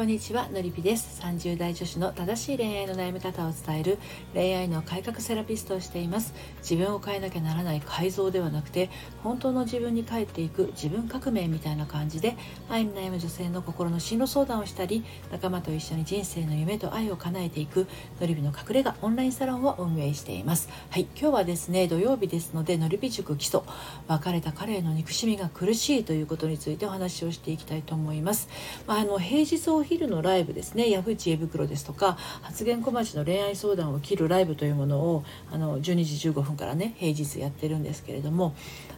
こんにちは、のりぴです。30代女子の正しい恋愛の悩み方を伝える恋愛の改革セラピストをしています。自分を変えなきゃならない改造ではなくて、本当の自分に帰っていく自分革命みたいな感じで、愛に悩む女性の心の進路相談をしたり、仲間と一緒に人生の夢と愛を叶えていくのりぴの隠れ家オンラインサロンを運営しています。はい、今日はですね、土曜日ですので、のりぴ塾基礎、別れた彼への憎しみが苦しいということについてお話をしていきたいと思います。平日お昼のライブですね、ヤフー知恵袋ですとか発言小町の恋愛相談を切るライブというものを12時15分からね、平日やってるんですけれども、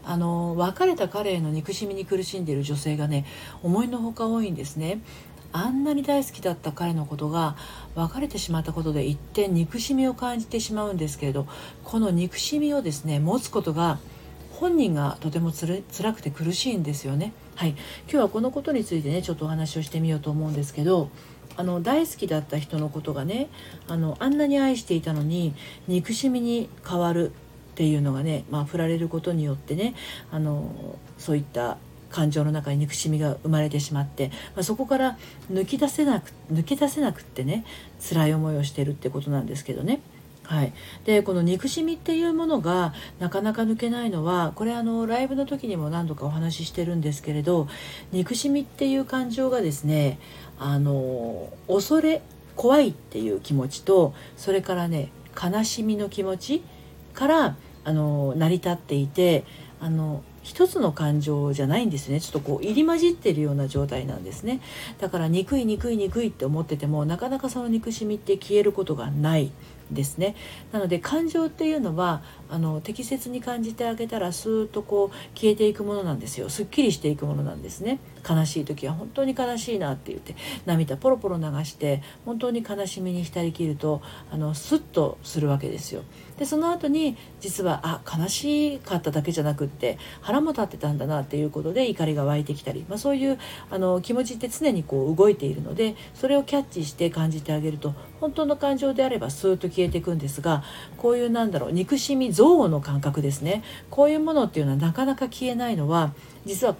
別れた彼への憎しみに苦しんでいる女性がね、思いのほか多いんですね。あんなに大好きだった彼のことが別れてしまったことで一転、憎しみを感じてしまうんですけれど、この憎しみをですね、持つことが本人がとても辛くて苦しいんですよね。はい、今日はこのことについてね、ちょっとお話をしてみようと思うんですけど、大好きだった人のことがね、あんなに愛していたのに憎しみに変わるっていうのがね、振られることによってね、そういった感情の中に憎しみが生まれてしまって、そこから抜け出せなくってね、辛い思いをしてるってことなんですけどね。はい、でこの憎しみっていうものがなかなか抜けないのは、これライブの時にも何度かお話ししてるんですけれど、憎しみっていう感情がですね、恐れ、怖いっていう気持ちと、それからね、悲しみの気持ちから成り立っていて、一つの感情じゃないんですね。ちょっと入り混じっているような状態なんですね。だから憎いって思ってても、なかなかその憎しみって消えることがないですね。なので感情っていうのは適切に感じてあげたら、スーッと消えていくものなんですよ。すっきりしていくものなんですね。悲しい時は本当に悲しいなって言って、涙ポロポロ流して、本当に悲しみに浸りきるとスッとするわけですよ。でその後に実は悲しかっただけじゃなくって、腹も立ってたんだなっていうことで怒りが湧いてきたり、そういう気持ちって常に動いているので、それをキャッチして感じてあげると、本当の感情であればスーッと消えていくんですが、こういう憎しみ憎悪の感覚ですね、こういうものっていうのはなかなか消えないのは、実は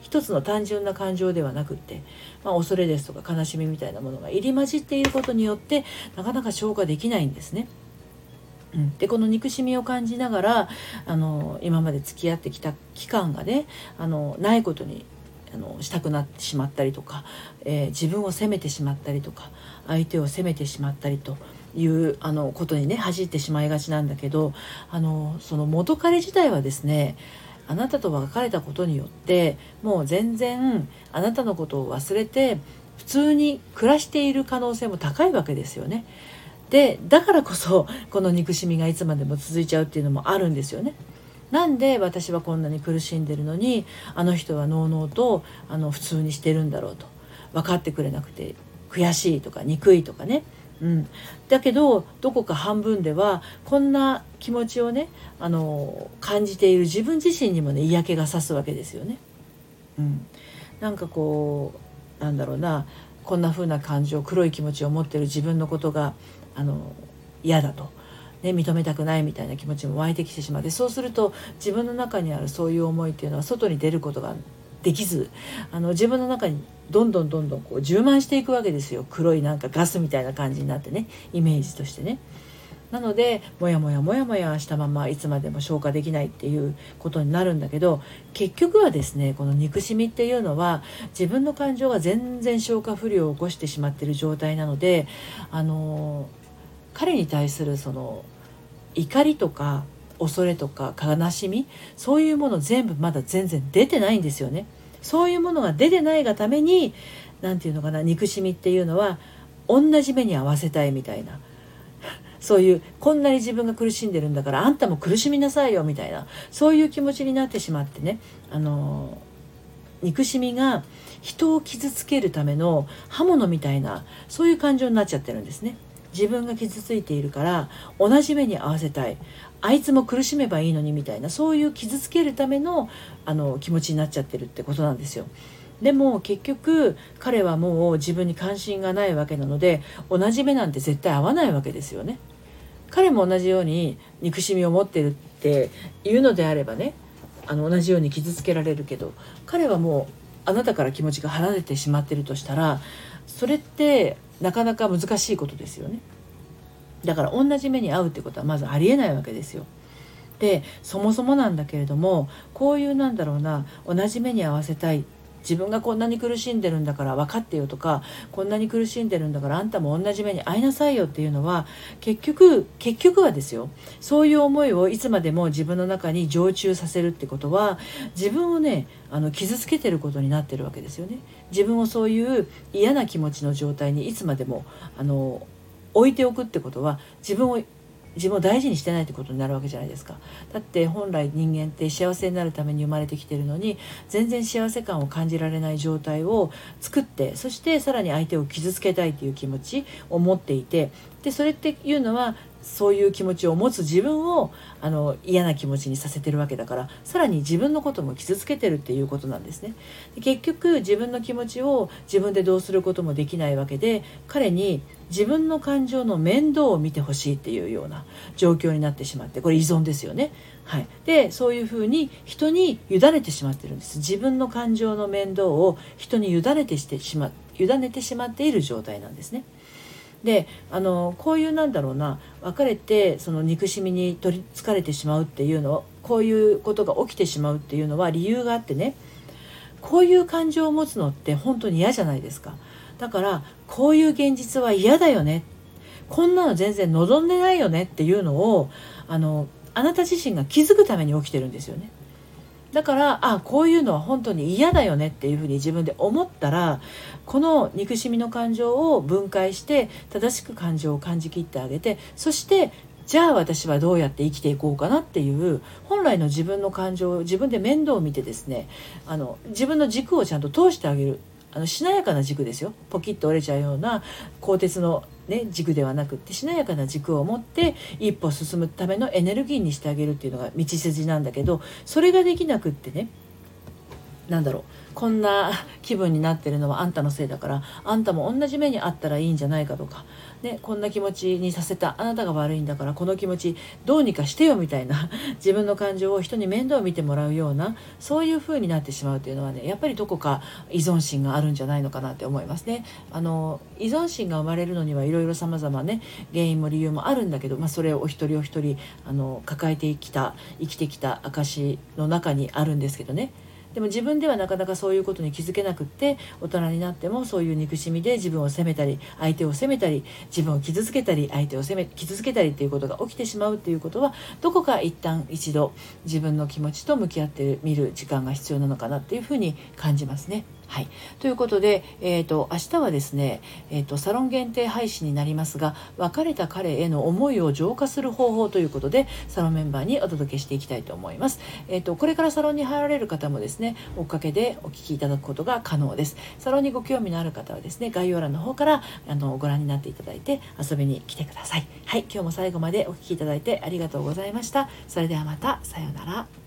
一つの単純な感情ではなくって、恐れですとか悲しみみたいなものが入り混じっていることによって、なかなか消化できないんですね。でこの憎しみを感じながら今まで付き合ってきた期間がね、ないことにしたくなってしまったりとか、自分を責めてしまったりとか、相手を責めてしまったりということにね、走ってしまいがちなんだけど、その元彼自体はですね、あなたと別れたことによってもう全然あなたのことを忘れて普通に暮らしている可能性も高いわけですよね。でだからこそこの憎しみがいつまでも続いちゃうっていうのもあるんですよね。なんで私はこんなに苦しんでるのに、あの人はのうのうと普通にしてるんだろうと、分かってくれなくて悔しいとか憎いとかね、だけどどこか半分ではこんな気持ちをね感じている自分自身にもね、嫌気がさすわけですよね。なんかなんだろうな、こんな風な感情、黒い気持ちを持ってる自分のことが嫌だと、ね、認めたくないみたいな気持ちも湧いてきてしまって、そうすると自分の中にあるそういう思いっていうのは外に出ることができず、自分の中にどんどん充満していくわけですよ。黒いなんかガスみたいな感じになってね、イメージとしてね。なのでもやもやしたままいつまでも消化できないっていうことになるんだけど、結局はですね、この憎しみっていうのは自分の感情が全然消化不良を起こしてしまっている状態なので、彼に対するその怒りとか恐れとか悲しみ、そういうもの全部まだ全然出てないんですよね。そういうものが出てないがために、なんていうのかな、憎しみっていうのは同じ目に合わせたいみたいな、そういうこんなに自分が苦しんでるんだからあんたも苦しみなさいよみたいな、そういう気持ちになってしまってね、憎しみが人を傷つけるための刃物みたいな、そういう感情になっちゃってるんですね。自分が傷ついているから同じ目に合わせたい、あいつも苦しめばいいのにみたいな、そういう傷つけるための気持ちになっちゃってるってことなんですよ。でも結局彼はもう自分に関心がないわけなので、同じ目なんて絶対合わないわけですよね。彼も同じように憎しみを持ってるっていうのであればね、同じように傷つけられるけど、彼はもうあなたから気持ちが離れてしまっているとしたら、それってなかなか難しいことですよね。だから同じ目に遭うってことはまずありえないわけですよ。で、そもそもなんだけれども、こういう同じ目に遭わせたい、自分がこんなに苦しんでるんだから分かってよとか、こんなに苦しんでるんだからあんたも同じ目に遭いなさいよっていうのは、結局はですよ、そういう思いをいつまでも自分の中に常駐させるってことは、自分をね、傷つけてることになってるわけですよね。自分をそういう嫌な気持ちの状態にいつまでも置いておくってことは、自分を大事にしてないってことになるわけじゃないですか。だって本来人間って幸せになるために生まれてきてるのに、全然幸せ感を感じられない状態を作って、そしてさらに相手を傷つけたいという気持ちを持っていて、でそれっていうのは、そういう気持ちを持つ自分を嫌な気持ちにさせてるわけだから、さらに自分のことも傷つけてるっていうことなんですね。で、結局自分の気持ちを自分でどうすることもできないわけで、彼に自分の感情の面倒を見てほしいっていうような状況になってしまって、これ依存ですよね。はい、でそういうふうに人に委ねてしまってるんです。自分の感情の面倒を人に委ねてしまっている状態なんですね。でこういう別れて憎しみに取りつかれてしまうっていうのは、こういうことが起きてしまうっていうのは理由があってね、こういう感情を持つのって本当に嫌じゃないですか。だからこういう現実は嫌だよね、こんなの全然望んでないよねっていうのをあなた自身が気づくために起きてるんですよね。だからこういうのは本当に嫌だよねっていうふうに自分で思ったら、この憎しみの感情を分解して正しく感情を感じきってあげて、そしてじゃあ私はどうやって生きていこうかなっていう本来の自分の感情を自分で面倒を見てですね、自分の軸をちゃんと通してあげる、しなやかな軸ですよ。ポキッと折れちゃうような鋼鉄の、軸ではなくって、しなやかな軸を持って一歩進むためのエネルギーにしてあげるっていうのが道筋なんだけど、それができなくってね、こんな気分になってるのはあんたのせいだから、あんたも同じ目にあったらいいんじゃないかとか、こんな気持ちにさせたあなたが悪いんだから、この気持ちどうにかしてよみたいな、自分の感情を人に面倒を見てもらうような、そういう風になってしまうというのはね、やっぱりどこか依存心があるんじゃないのかなって思いますね。依存心が生まれるのにはいろいろ様々ね、原因も理由もあるんだけど、それをお一人お一人抱えて生きてきた証の中にあるんですけどね。でも自分ではなかなかそういうことに気づけなくって、大人になってもそういう憎しみで自分を責めたり相手を責めたり、自分を傷つけたり相手を傷つけたりっていうことが起きてしまうっていうことは、どこか一度自分の気持ちと向き合ってみる時間が必要なのかなっていうふうに感じますね。はい、ということで、明日はですね、サロン限定配信になりますが、別れた彼への思いを浄化する方法ということで、サロンメンバーにお届けしていきたいと思います。これからサロンに入られる方もですね、追っかけでお聞きいただくことが可能です。サロンにご興味のある方はですね、概要欄の方からご覧になっていただいて遊びに来てください。はい、今日も最後までお聞きいただいてありがとうございました。それではまた、さようなら。